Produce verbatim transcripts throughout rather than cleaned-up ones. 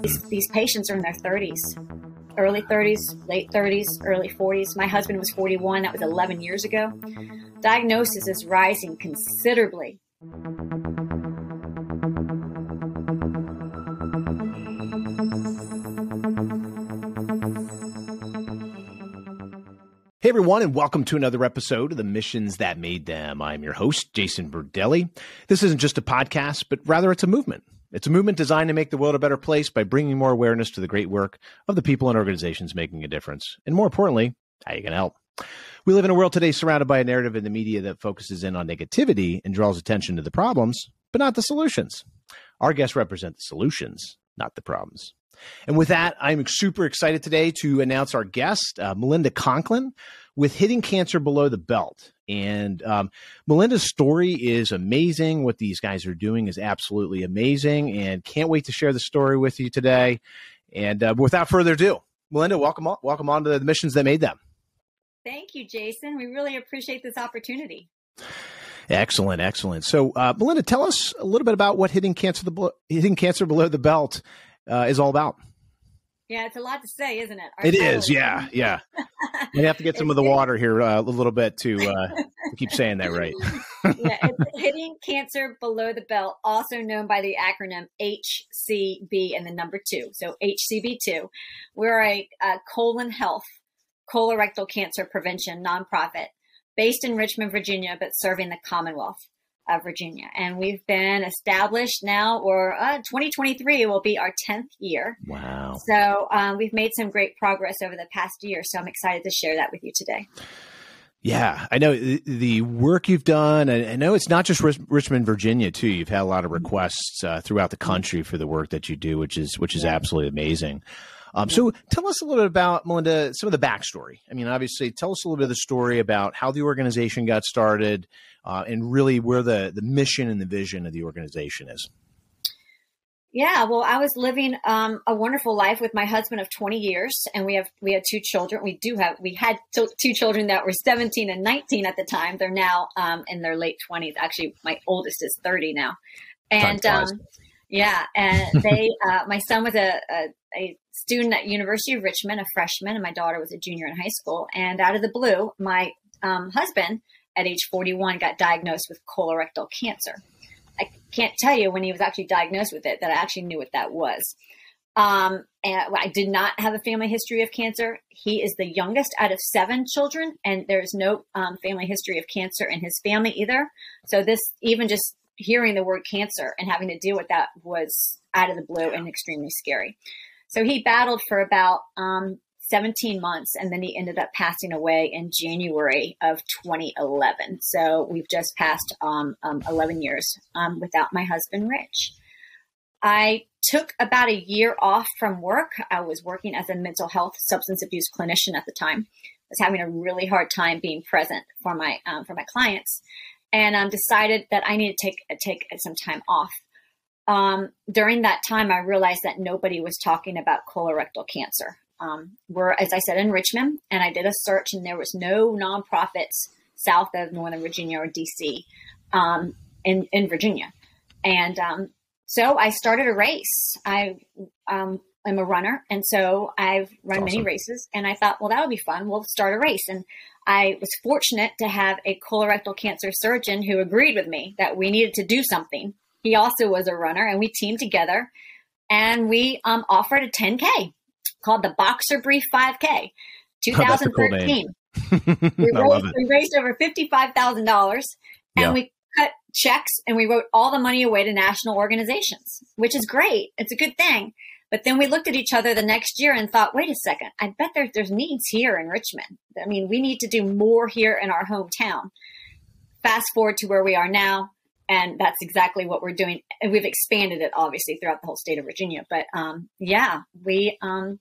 These, these patients are in their thirties, early thirties, late thirties, early forties. My husband was forty-one, that was eleven years ago. Diagnosis is rising considerably. Hey everyone, and welcome to another episode of The Missions That Made Them. I'm your host, Jason Burdelli. This isn't just a podcast, but rather it's a movement. It's a movement designed to make the world a better place by bringing more awareness to the great work of the people and organizations making a difference, and more importantly, how you can help. We live in a world today surrounded by a narrative in the media that focuses in on negativity and draws attention to the problems, but not the solutions. Our guests represent the solutions, not the problems. And with that, I'm super excited today to announce our guest, uh, Melinda Conklin, with Hitting Cancer Below the Belt. And um, Melinda's story is amazing. What these guys are doing is absolutely amazing, and can't wait to share the story with you today. And uh, without further ado, Melinda, welcome on, welcome on to The Missions That Made Them. Thank you, Jason. We really appreciate this opportunity. Excellent, excellent. So, uh, Melinda, tell us a little bit about what Hitting Cancer, the, Hitting Cancer Below the Belt Uh, is all about. Yeah, it's a lot to say, isn't it? Our it is. Yeah, yeah. We have to get some of the water here uh, a little bit to, uh, to keep saying that right. Yeah, it's Hitting Cancer Below the Belt, also known by the acronym H C B and the number two. So H C B two. We're a, a colon health, colorectal cancer prevention nonprofit based in Richmond, Virginia, but serving the Commonwealth of Virginia. And we've been established now, or uh, twenty twenty-three will be our tenth year. Wow. So um, we've made some great progress over the past year. So I'm excited to share that with you today. Yeah, I know the work you've done. I know it's not just Rich- Richmond, Virginia, too. You've had a lot of requests uh, throughout the country for the work that you do, which is which is yeah. absolutely amazing. Um, so tell us a little bit about, Melinda, some of the backstory. I mean, obviously, tell us a little bit of the story about how the organization got started uh, and really where the, the mission and the vision of the organization is. Yeah, well, I was living um, a wonderful life with my husband of twenty years, and we have we had two children. We do have we had t- two children that were seventeen and nineteen at the time. They're now um, in their late twenties. Actually, my oldest is thirty now, and um, yeah, and they uh, my son was a, a, a student at University of Richmond, a freshman, and my daughter was a junior in high school. And out of the blue, my um, husband at age forty-one got diagnosed with colorectal cancer. I can't tell you when he was actually diagnosed with it that I actually knew what that was. Um, and I did not have a family history of cancer. He is the youngest out of seven children, and there's no um, family history of cancer in his family either. So this, even just hearing the word cancer and having to deal with that was out of the blue and extremely scary. So he battled for about um, seventeen months, and then he ended up passing away in January of twenty eleven. So we've just passed um, um, eleven years um, without my husband, Rich. I took about a year off from work. I was working as a mental health substance abuse clinician at the time. I was having a really hard time being present for my um, for my clients, and um, decided that I needed to take take some time off. Um, during that time, I realized that nobody was talking about colorectal cancer. Um, we're, as I said, in Richmond, and I did a search, and there was no nonprofits south of Northern Virginia or D C um, in, in Virginia. And um, so I started a race. I um, am a runner, and so I've run Awesome. many races, and I thought, well, that would be fun. We'll start a race. And I was fortunate to have a colorectal cancer surgeon who agreed with me that we needed to do something. He also was a runner, and we teamed together, and we um, offered a ten K called the Boxer Brief five K, twenty thirteen. Oh, that's a cool name. we, raised, we raised over fifty-five thousand dollars, and yeah. we cut checks, and we wrote all the money away to national organizations, which is great. It's a good thing. But then we looked at each other the next year and thought, wait a second, I bet there, there's needs here in Richmond. I mean, we need to do more here in our hometown. Fast forward to where we are now. And that's exactly what we're doing. And we've expanded it, obviously, throughout the whole state of Virginia. But um, yeah, we um,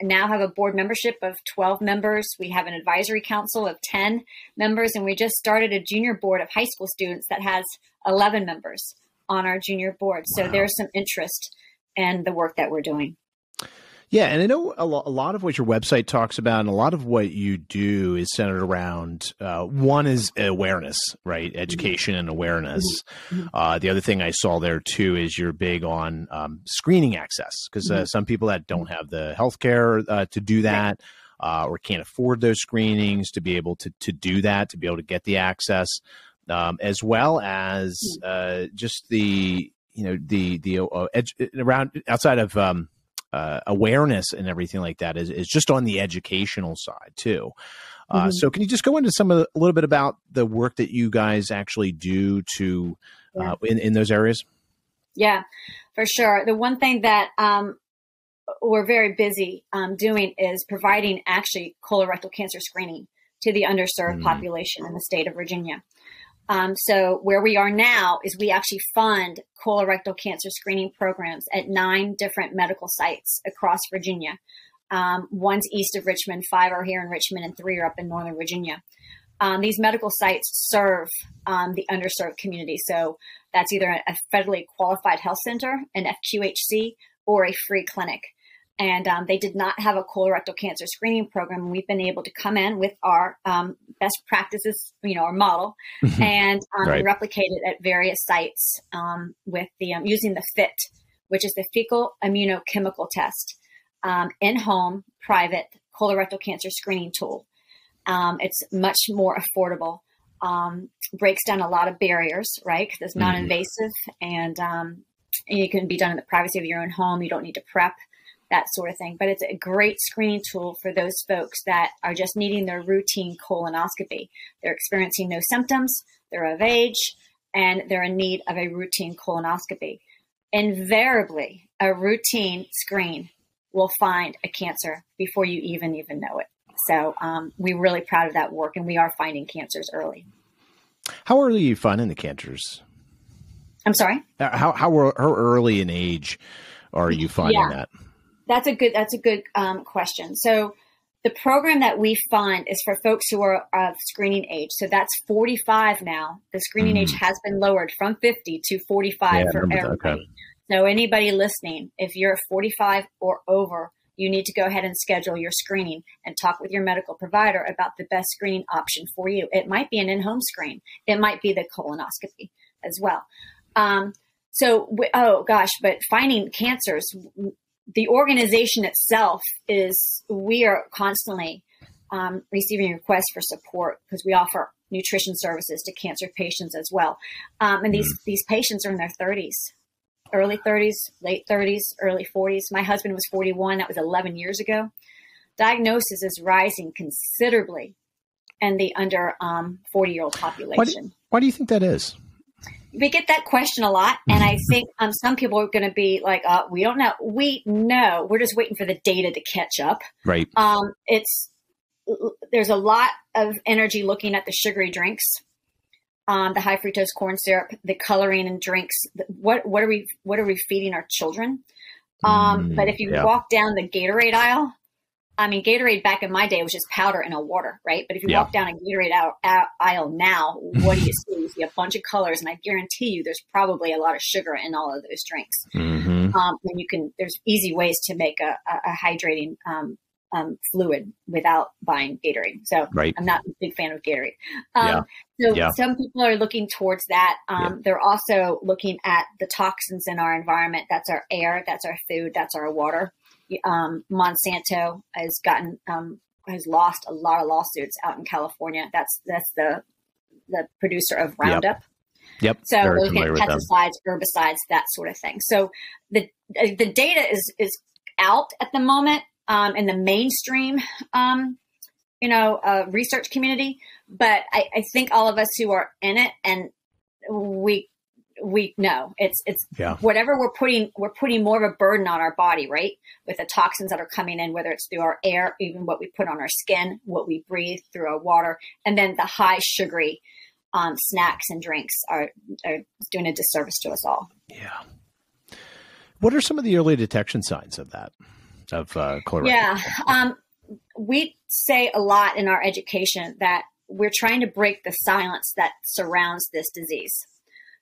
now have a board membership of twelve members. We have an advisory council of ten members. And we just started a junior board of high school students that has eleven members on our junior board. So wow. There's some interest in the work that we're doing. Yeah, and I know a lot of what your website talks about and a lot of what you do is centered around, uh, one is awareness, right? Education and awareness. Uh, the other thing I saw there too is you're big on um, screening access, because uh, some people that don't have the healthcare uh, to do that uh, or can't afford those screenings to be able to, to do that, to be able to get the access, um, as well as uh, just the, you know, the, the uh, edu- around outside of, um, Uh, awareness and everything like that is, is just on the educational side too. Uh, mm-hmm. So can you just go into some of the, a little bit about the work that you guys actually do to yeah. uh, in, in those areas? Yeah, for sure. The one thing that um, we're very busy um, doing is providing actually colorectal cancer screening to the underserved mm-hmm. population in the state of Virginia. Um, so where we are now is we actually fund colorectal cancer screening programs at nine different medical sites across Virginia. Um, one's east of Richmond, five are here in Richmond, and three are up in Northern Virginia. Um, these medical sites serve um, the underserved community. So that's either a federally qualified health center, an F Q H C, or a free clinic. And um, they did not have a colorectal cancer screening program. And we've been able to come in with our um, best practices, you know, our model, and um, right. replicate it at various sites um, with the um, using the FIT, which is the fecal immunochemical test, um, in-home private colorectal cancer screening tool. Um, it's much more affordable. Um, breaks down a lot of barriers, right? Because it's non-invasive, mm-hmm. and um, you can be done in the privacy of your own home. You don't need to prep. That sort of thing. But it's a great screening tool for those folks that are just needing their routine colonoscopy. They're experiencing no symptoms, they're of age, and they're in need of a routine colonoscopy. Invariably, a routine screen will find a cancer before you even even know it. So um, we're really proud of that work, and we are finding cancers early. How early are you finding the cancers? I'm sorry? How, how, how early in age are you finding yeah. that? That's a good, that's a good um, question. So the program that we fund is for folks who are of screening age. So that's forty-five now. The screening mm. age has been lowered from fifty to forty-five yeah, for everybody. Okay. So anybody listening, if you're forty-five or over, you need to go ahead and schedule your screening and talk with your medical provider about the best screening option for you. It might be an in-home screen. It might be the colonoscopy as well. Um, so, we, oh gosh, but finding cancers, the organization itself is, we are constantly um, receiving requests for support because we offer nutrition services to cancer patients as well. Um, and these, mm. these patients are in their thirties, early thirties, late thirties, early forties. My husband was forty-one. That was eleven years ago. Diagnosis is rising considerably in the under um, forty-year-old population. Why do, why do you think that is? We get that question a lot, and I think um, some people are going to be like, oh, we don't know. We know. We're just waiting for the data to catch up. Right. Um, it's there's a lot of energy looking at the sugary drinks, um, the high fructose corn syrup, the coloring in drinks. What what are we what are we feeding our children? Um, mm, but if you yeah. walk down the Gatorade aisle, I mean, Gatorade back in my day was just powder in a water, right? But if you yeah. walk down a Gatorade aisle now, what do you see? You see a bunch of colors, and I guarantee you there's probably a lot of sugar in all of those drinks. Mm-hmm. Um, and you can, there's easy ways to make a, a, a hydrating um, um, fluid without buying Gatorade. So right. I'm not a big fan of Gatorade. Um, yeah. So yeah. some people are looking towards that. Um, yeah. They're also looking at the toxins in our environment. That's our air, that's our food, that's our water. Um, Monsanto has gotten um, has lost a lot of lawsuits out in California. That's that's the the producer of Roundup. Yep. yep. So we're looking at pesticides, herbicides, that sort of thing. So the the data is is out at the moment um, in the mainstream, um, you know, uh, research community. But I, I think all of us who are in it, and we. We know it's, it's yeah. whatever we're putting, we're putting more of a burden on our body, right? With the toxins that are coming in, whether it's through our air, even what we put on our skin, what we breathe through our water, and then the high sugary um, snacks and drinks are, are doing a disservice to us all. Yeah. What are some of the early detection signs of that, of uh, colorectal? Yeah. Um, we say a lot in our education that we're trying to break the silence that surrounds this disease.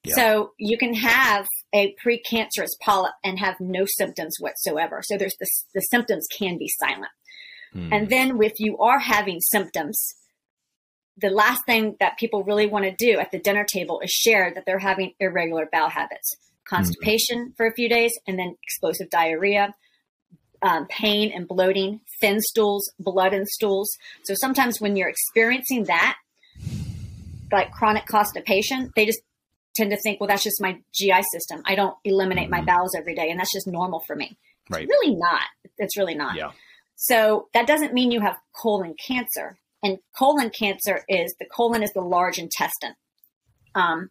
Yeah. So you can have a precancerous polyp and have no symptoms whatsoever. So there's the, the symptoms can be silent. Mm. And then if you are having symptoms, the last thing that people really want to do at the dinner table is share that they're having irregular bowel habits, constipation mm. for a few days, and then explosive diarrhea, um, pain and bloating, thin stools, blood in stools. So sometimes when you're experiencing that, like chronic constipation, they just tend to think, well, that's just my G I system. I don't eliminate mm-hmm. my bowels every day, and that's just normal for me. Right. It's really not. It's really not. Yeah. So that doesn't mean you have colon cancer. And colon cancer is the colon is the large intestine. Um,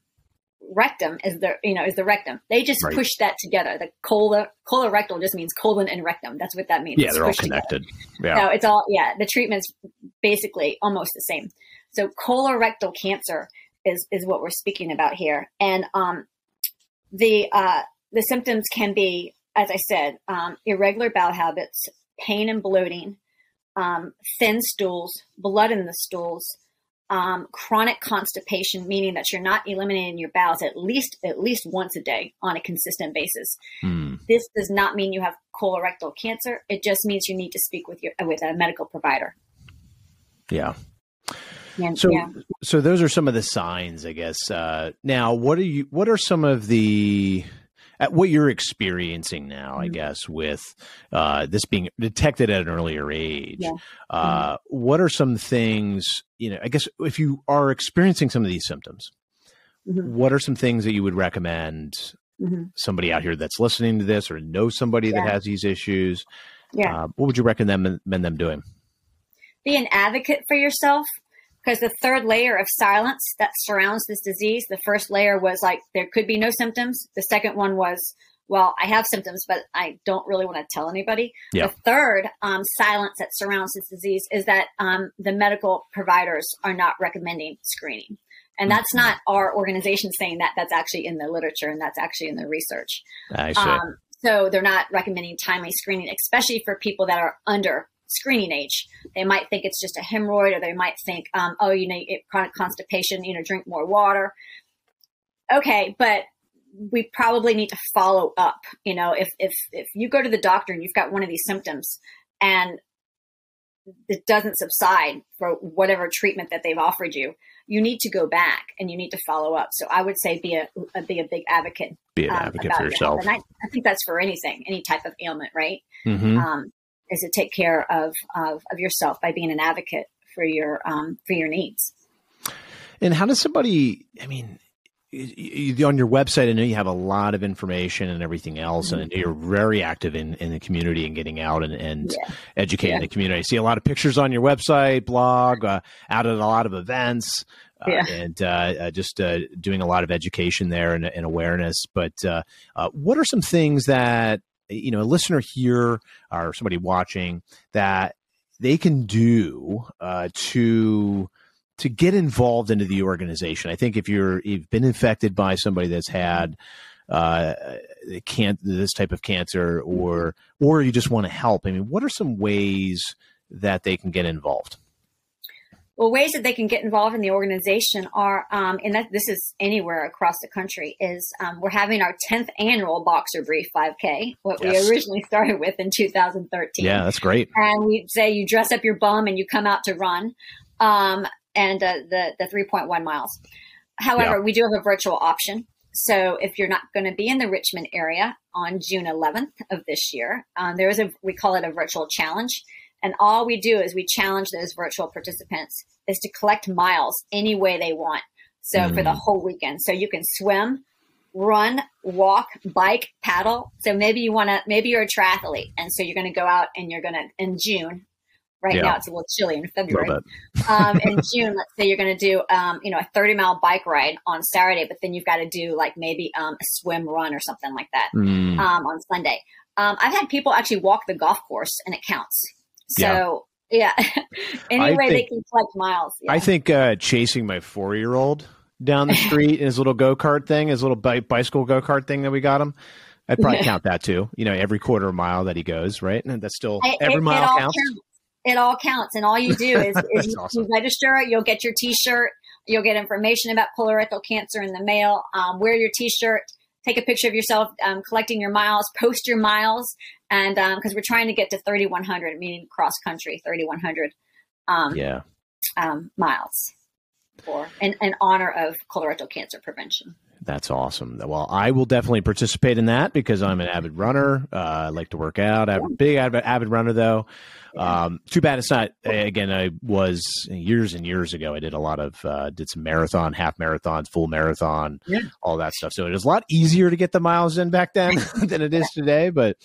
rectum is the, you know, is the rectum. They just right. push that together. The colo, colorectal just means colon and rectum. That's what that means. Yeah, it's they're all connected. Together. Yeah. So it's all, yeah, the treatment's basically almost the same. So colorectal cancer is, is what we're speaking about here. And um, the, uh, the symptoms can be, as I said, um, irregular bowel habits, pain and bloating, um, thin stools, blood in the stools, um, chronic constipation, meaning that you're not eliminating your bowels at least, at least once a day on a consistent basis. Mm. This does not mean you have colorectal cancer. It just means you need to speak with your, with a medical provider. Yeah. And, so, yeah. so those are some of the signs, I guess. Uh, now, what are you? What are some of the at what you're experiencing now? Mm-hmm. I guess with uh, this being detected at an earlier age, yeah. uh, mm-hmm. what are some things? You know, I guess if you are experiencing some of these symptoms, mm-hmm. what are some things that you would recommend mm-hmm. somebody out here that's listening to this or knows somebody yeah. that has these issues? Yeah, uh, what would you recommend them, them doing? Be an advocate for yourself. Because the third layer of silence that surrounds this disease, the first layer was like, there could be no symptoms. The second one was, well, I have symptoms, but I don't really want to tell anybody. Yeah. The third um, silence that surrounds this disease is that um, the medical providers are not recommending screening. And that's not our organization saying that. That's actually in the literature and that's actually in the research. I see. Um, so they're not recommending timely screening, especially for people that are under screening age. They might think it's just a hemorrhoid, or they might think, um, oh, you know, it, chronic constipation, you know, drink more water. Okay. But we probably need to follow up. You know, if, if, if you go to the doctor and you've got one of these symptoms and it doesn't subside for whatever treatment that they've offered you, you need to go back and you need to follow up. So I would say be a, be a big advocate. Be an um, advocate for yourself. Your and I, I think that's for anything, any type of ailment, right? Mm-hmm. Um, is to take care of, of, of yourself by being an advocate for your, um, for your needs. And how does somebody, I mean, you, on your website, I know you have a lot of information and everything else, mm-hmm. and you're very active in, in the community and getting out and, and yeah. educating yeah. the community. I see a lot of pictures on your website, blog, uh, out at a lot of events, uh, yeah. and uh, just uh, doing a lot of education there and, and awareness. But uh, uh, what are some things that, you know, a listener here or somebody watching that they can do uh, to to get involved into the organization? I think if you're you've been infected by somebody that's had uh, can't this type of cancer, or or you just want to help. I mean, what are some ways that they can get involved? Well, ways that they can get involved in the organization are, um, and that, this is anywhere across the country, is um, we're having our tenth annual Boxer Brief five K, what yes. we originally started with in two thousand thirteen. Yeah, that's great. And we say you dress up your bum and you come out to run, um, and uh, the, the three point one miles. However, yeah. we do have a virtual option. So if you're not going to be in the Richmond area on June eleventh of this year, um, there is a, we call it a virtual challenge. And all we do is we challenge those virtual participants is to collect miles any way they want. So mm-hmm. for the whole weekend. So you can swim, run, walk, bike, paddle. So maybe you want to, maybe you're a triathlete. And so you're going to go out and you're going to, in June, right yeah. now it's a little chilly in February. um, in June, let's say you're going to do, um, you know, a thirty mile bike ride on Saturday, but then you've got to do like maybe um, a swim run or something like that mm. um, on Sunday. Um, I've had people actually walk the golf course and it counts. So yeah, yeah. anyway, they can collect miles. Yeah. I think uh, chasing my four-year-old down the street in his little go-kart thing, his little bi- bicycle go-kart thing that we got him, I'd probably count that too. You know, every quarter mile that he goes, right? And that's still I, every it, mile it all counts. counts. It all counts, and all you do is, is you, awesome. you register. You'll get your T-shirt. You'll get information about colorectal cancer in the mail. Um, wear your T-shirt. Take a picture of yourself um, collecting your miles. Post your miles, and because um, we're trying to get to thirty-one hundred, meaning cross country thirty-one hundred um, yeah. um, miles, for in, in honor of colorectal cancer prevention. That's awesome. Well, I will definitely participate in that because I'm an avid runner. Uh, I like to work out. I'm a big avid, avid runner, though. Um, too bad it's not. Again, I was years and years ago. I did a lot of uh, did some marathon, half marathon, full marathon, yeah. all that stuff. So it was a lot easier to get the miles in back then than it is today. But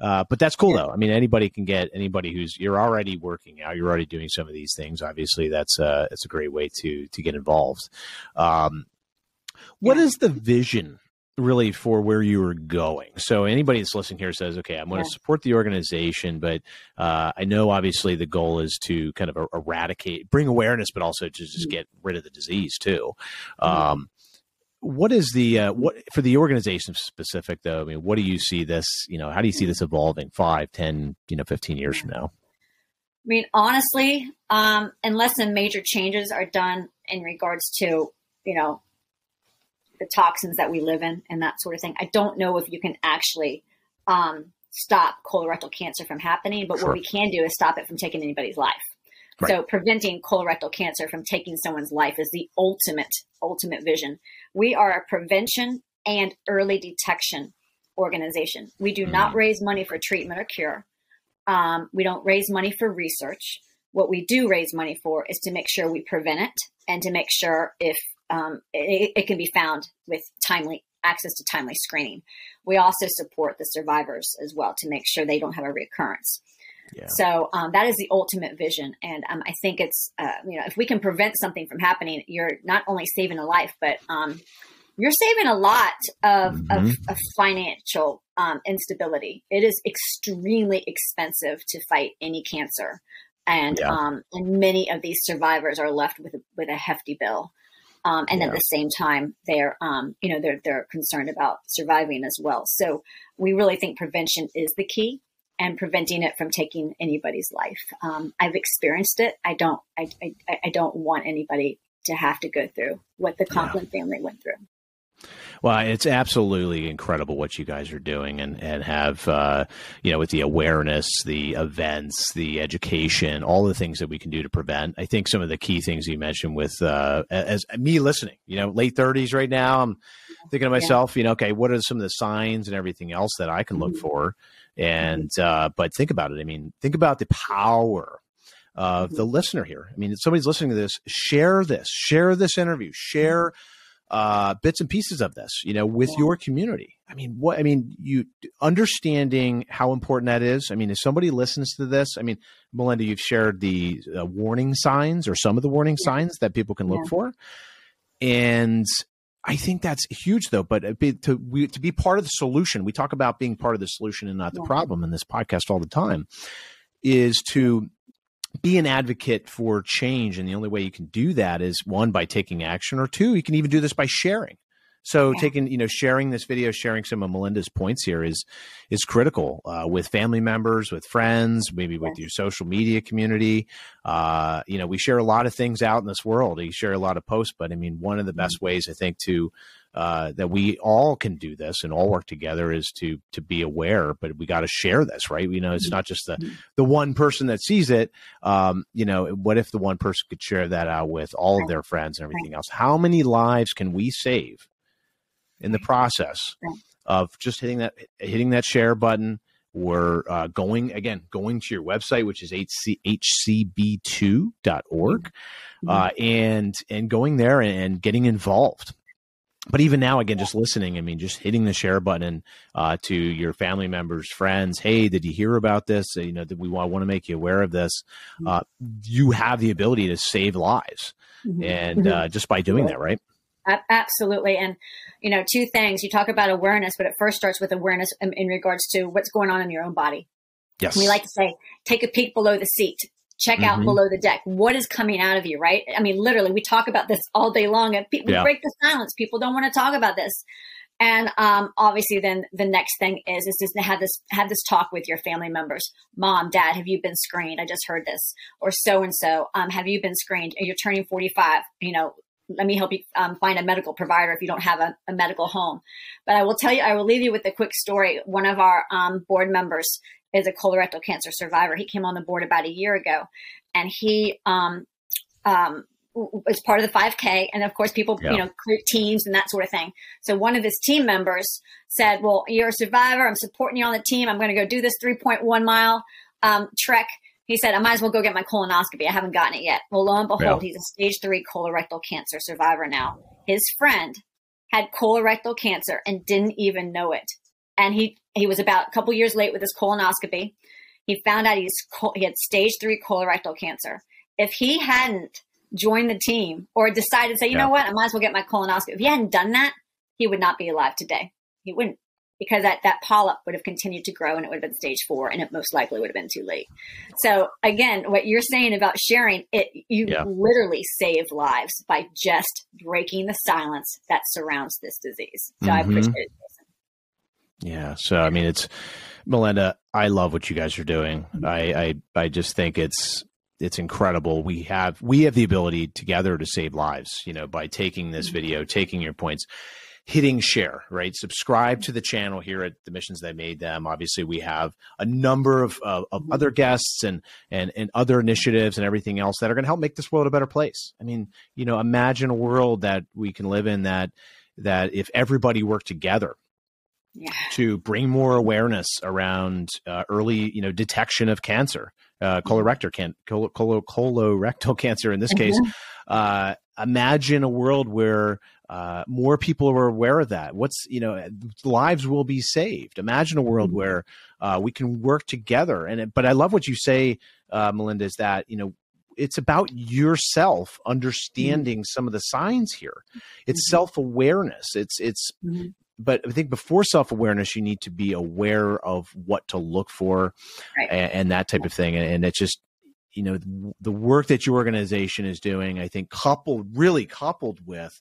uh, but that's cool, yeah. though. I mean, anybody can get anybody who's you're already working out. You're already doing some of these things. Obviously, that's uh, it's a great way to to get involved. Um, What is the vision really for where you are going? So anybody that's listening here says, okay, I'm going to support the organization, but uh, I know obviously the goal is to kind of eradicate, bring awareness, but also to just get rid of the disease too. Um, what is the, uh, what for the organization specific though? I mean, what do you see this, you know, how do you see this evolving five, ten, you know, fifteen years from now? I mean, honestly, um, unless some major changes are done in regards to, you know, the toxins that we live in and that sort of thing. I don't know if you can actually um, stop colorectal cancer from happening, but sure. what we can do is stop it from taking anybody's life. Right. So preventing colorectal cancer from taking someone's life is the ultimate, ultimate vision. We are a prevention and early detection organization. We do mm. not raise money for treatment or cure. Um, we don't raise money for research. What we do raise money for is to make sure we prevent it and to make sure if Um, it, it can be found with timely access to timely screening. We also support the survivors as well to make sure they don't have a recurrence. Yeah. So um, that is the ultimate vision. And um, I think it's, uh, you know, if we can prevent something from happening, you're not only saving a life, but um, you're saving a lot of, mm-hmm. of, of financial um, instability. It is extremely expensive to fight any cancer. And, yeah. um, and many of these survivors are left with a, with a hefty bill. Um, and yeah. at the same time, they're, um, you know, they're, they're concerned about surviving as well. So we really think prevention is the key and preventing it from taking anybody's life. Um, I've experienced it. I don't, I, I, I don't want anybody to have to go through what the Conklin yeah. family went through. Well, it's absolutely incredible what you guys are doing and, and have, uh, you know, with the awareness, the events, the education, all the things that we can do to prevent. I think some of the key things you mentioned with uh, as me listening, you know, late thirties right now, I'm thinking to myself, yeah. you know, okay, what are some of the signs and everything else that I can look mm-hmm. for? And uh, but think about it. I mean, think about the power of mm-hmm. the listener here. I mean, if somebody's listening to this, share this, share this interview, share mm-hmm. uh, bits and pieces of this, you know, with yeah. your community. I mean, what, I mean, you understanding how important that is. I mean, if somebody listens to this, I mean, Melinda, you've shared the uh, warning signs or some of the warning yeah. signs that people can look yeah. for. And I think that's huge though, but be, to, we, to be part of the solution, we talk about being part of the solution and not yeah. the problem in this podcast all the time, is to be an advocate for change. And the only way you can do that is one, by taking action, or two, you can even do this by sharing. So yeah. taking, you know, sharing this video, sharing some of Melinda's points here is, is critical uh, with family members, with friends, maybe with yeah. your social media community. Uh, you know, we share a lot of things out in this world. We share a lot of posts, but I mean, one of the best ways I think to, uh, that we all can do this and all work together is to, to be aware, but we got to share this, right? You know, it's not just the, the one person that sees it. Um, you know, what if the one person could share that out with all of their friends and everything else? How many lives can we save in the process of just hitting that, hitting that share button, or uh, going, again, going to your website, which is H C B two dot org, uh, and, and going there and, and getting involved. But even now, again, just listening, I mean, just hitting the share button uh, to your family members, friends. Hey, did you hear about this? You know, we want to make you aware of this. Uh, you have the ability to save lives. Mm-hmm. And uh, just by doing that, right? Absolutely. And, you know, two things. You talk about awareness, but it first starts with awareness in, in regards to what's going on in your own body. Yes. We like to say, take a peek below the seat. Check out mm-hmm. below the deck. What is coming out of you, right? I mean, literally, we talk about this all day long, and pe- we yeah. break the silence. People don't want to talk about this. And um, obviously, then the next thing is is just to have this have this talk with your family members. Mom, Dad, have you been screened? I just heard this. Or so and so, um, have you been screened? You're turning forty-five. You know, let me help you um, find a medical provider if you don't have a, a medical home. But I will tell you, I will leave you with a quick story. One of our um, board members is a colorectal cancer survivor. He came on the board about a year ago, and he um, um, was part of the five K. And of course, people, yeah. you know, create teams and that sort of thing. So one of his team members said, well, you're a survivor. I'm supporting you on the team. I'm going to go do this three point one mile um, trek. He said, I might as well go get my colonoscopy. I haven't gotten it yet. Well, lo and behold, yeah. he's a stage three colorectal cancer survivor now. His friend had colorectal cancer and didn't even know it. And he, he was about a couple years late with his colonoscopy. He found out he's, he had stage three colorectal cancer. If he hadn't joined the team or decided to say, you yeah. know what, I might as well get my colonoscopy. If he hadn't done that, he would not be alive today. He wouldn't. Because that, that polyp would have continued to grow, and it would have been stage four, and it most likely would have been too late. So again, what you're saying about sharing it, you yeah. literally save lives by just breaking the silence that surrounds this disease. So mm-hmm. I appreciate it. Yeah. So, I mean, it's Melinda, I love what you guys are doing. I, I, I just think it's, it's incredible. We have, we have the ability together to save lives, you know, by taking this mm-hmm. video, taking your points, hitting share, right? Subscribe to the channel here at the Missions That Made Them. Obviously, we have a number of, of, of other guests and, and, and other initiatives and everything else that are going to help make this world a better place. I mean, you know, imagine a world that we can live in that, that if everybody worked together yeah. to bring more awareness around uh, early, you know, detection of cancer, uh, colorectal, can, colo, colo, colorectal cancer in this mm-hmm. case, uh, imagine a world where Uh, more people are aware of that. What's, you know, lives will be saved. Imagine a world where uh, we can work together. And it, but I love what you say, uh, Melinda, is that, you know, it's about yourself understanding mm-hmm. some of the signs here. It's mm-hmm. self-awareness. It's, it's, mm-hmm. but I think before self-awareness, you need to be aware of what to look for right. and, and that type of thing. And, and it's just, you know, the work that your organization is doing, I think coupled, really coupled with,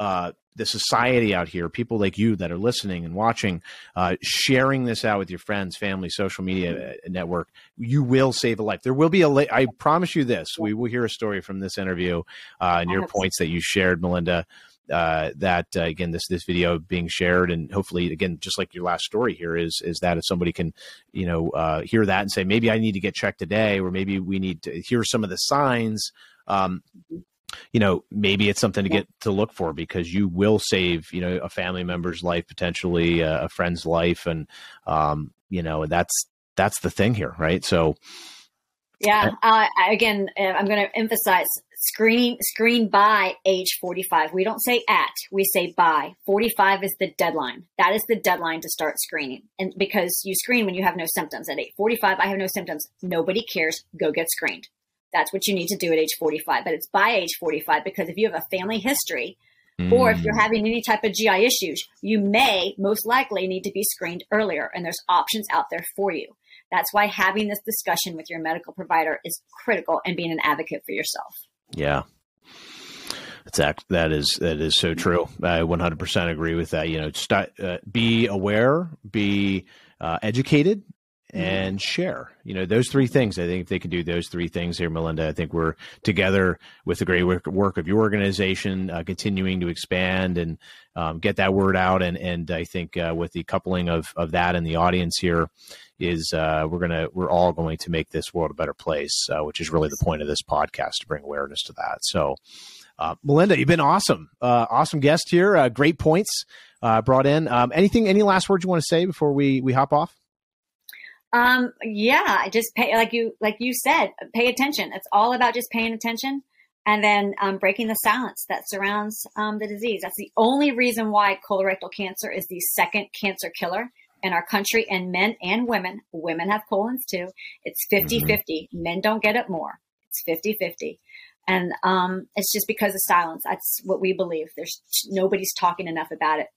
Uh, the society out here, people like you that are listening and watching, uh, sharing this out with your friends, family, social media network, you will save a life. There will be a, la- I promise you this, we will hear a story from this interview uh, and your points that you shared, Melinda, uh, that uh, again, this, this video being shared, and hopefully again, just like your last story here is, is that if somebody can, you know, uh, hear that and say, maybe I need to get checked today, or maybe we need to hear some of the signs, um, you know, maybe it's something to get to look for, because you will save, you know, a family member's life, potentially a, a friend's life. And, um, you know, that's, that's the thing here. Right. So, yeah. Uh, again, I'm going to emphasize screen, screen by age forty-five. We don't say at, we say by. forty-five is the deadline. That is the deadline to start screening. And because you screen when you have no symptoms at eight forty-five, I have no symptoms. Nobody cares. Go get screened. That's what you need to do at age forty-five. But it's by age forty-five, because if you have a family history mm. or if you're having any type of G I issues, you may most likely need to be screened earlier. And there's options out there for you. That's why having this discussion with your medical provider is critical, and being an advocate for yourself. Yeah. That's, that is, that is so true. I one hundred percent agree with that. You know, st- uh, be aware, be uh, educated, and share, you know, those three things. I think if they can do those three things here, Melinda, I think we're together with the great work, work of your organization, uh, continuing to expand and um, get that word out. And, and I think uh, with the coupling of, of that and the audience here is uh, we're going to, we're all going to make this world a better place, uh, which is really the point of this podcast, to bring awareness to that. So uh, Melinda, you've been awesome. Uh, awesome guest here. Uh, great points uh, brought in. Um, anything, any last words you want to say before we, we hop off? Um, yeah, just pay, like you, like you said, pay attention. It's all about just paying attention, and then, um, breaking the silence that surrounds, um, the disease. That's the only reason why colorectal cancer is the second cancer killer in our country, and men and women, women have colons too. It's fifty fifty. Men don't get it more. It's fifty fifty. And, um, it's just because of silence. That's what we believe. There's nobody's talking enough about it.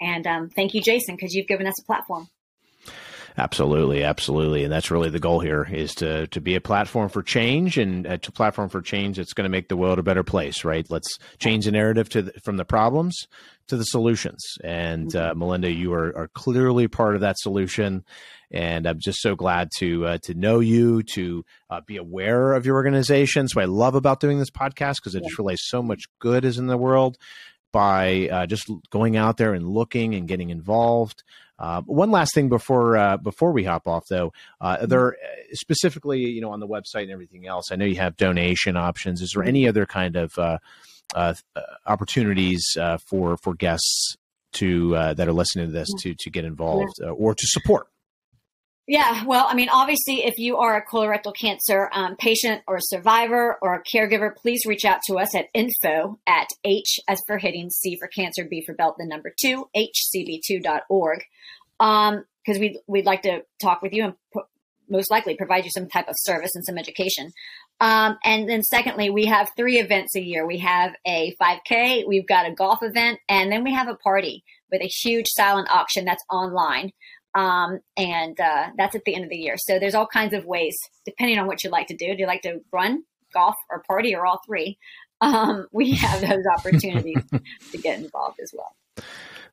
And, um, thank you, Jason, 'cause you've given us a platform. Absolutely. Absolutely. And that's really the goal here, is to, to be a platform for change, and a platform for change that's going to make the world a better place, right? Let's change the narrative to the, from the problems to the solutions. And uh, Melinda, you are, are clearly part of that solution. And I'm just so glad to uh, to know you, to uh, be aware of your organization. So I love about doing this podcast, because I just realize so much good is in the world by uh, just going out there and looking and getting involved. Uh, one last thing before uh, before we hop off, though, uh, there specifically, you know, on the website and everything else, I know you have donation options. Is there any other kind of uh, uh, opportunities uh, for for guests to uh, that are listening to this to to get involved uh, or to support? Yeah, well, I mean, obviously, if you are a colorectal cancer um, patient or a survivor or a caregiver, please reach out to us at info at H as for hitting, C for cancer, B for belt, the number two, H C B two dot org. Um, because we'd, we'd like to talk with you and p- most likely provide you some type of service and some education. Um, and then secondly, we have three events a year. We have a five K, we've got a golf event, and then we have a party with a huge silent auction that's online. Um, and, uh, that's at the end of the year. So there's all kinds of ways, depending on what you like to do. Do you like to run, golf, or party, or all three? Um, we have those opportunities to get involved as well.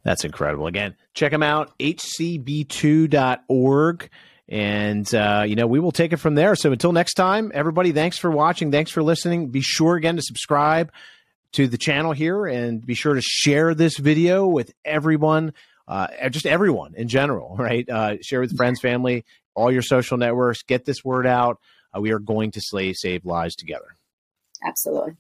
That's incredible. Again, check them out, H C B two dot org. And, uh, you know, we will take it from there. So until next time, everybody, thanks for watching. Thanks for listening. Be sure again to subscribe to the channel here, and be sure to share this video with everyone. Uh, just everyone in general, right? Uh, share with friends, family, all your social networks. Get this word out. Uh, we are going to slay, save lives together. Absolutely.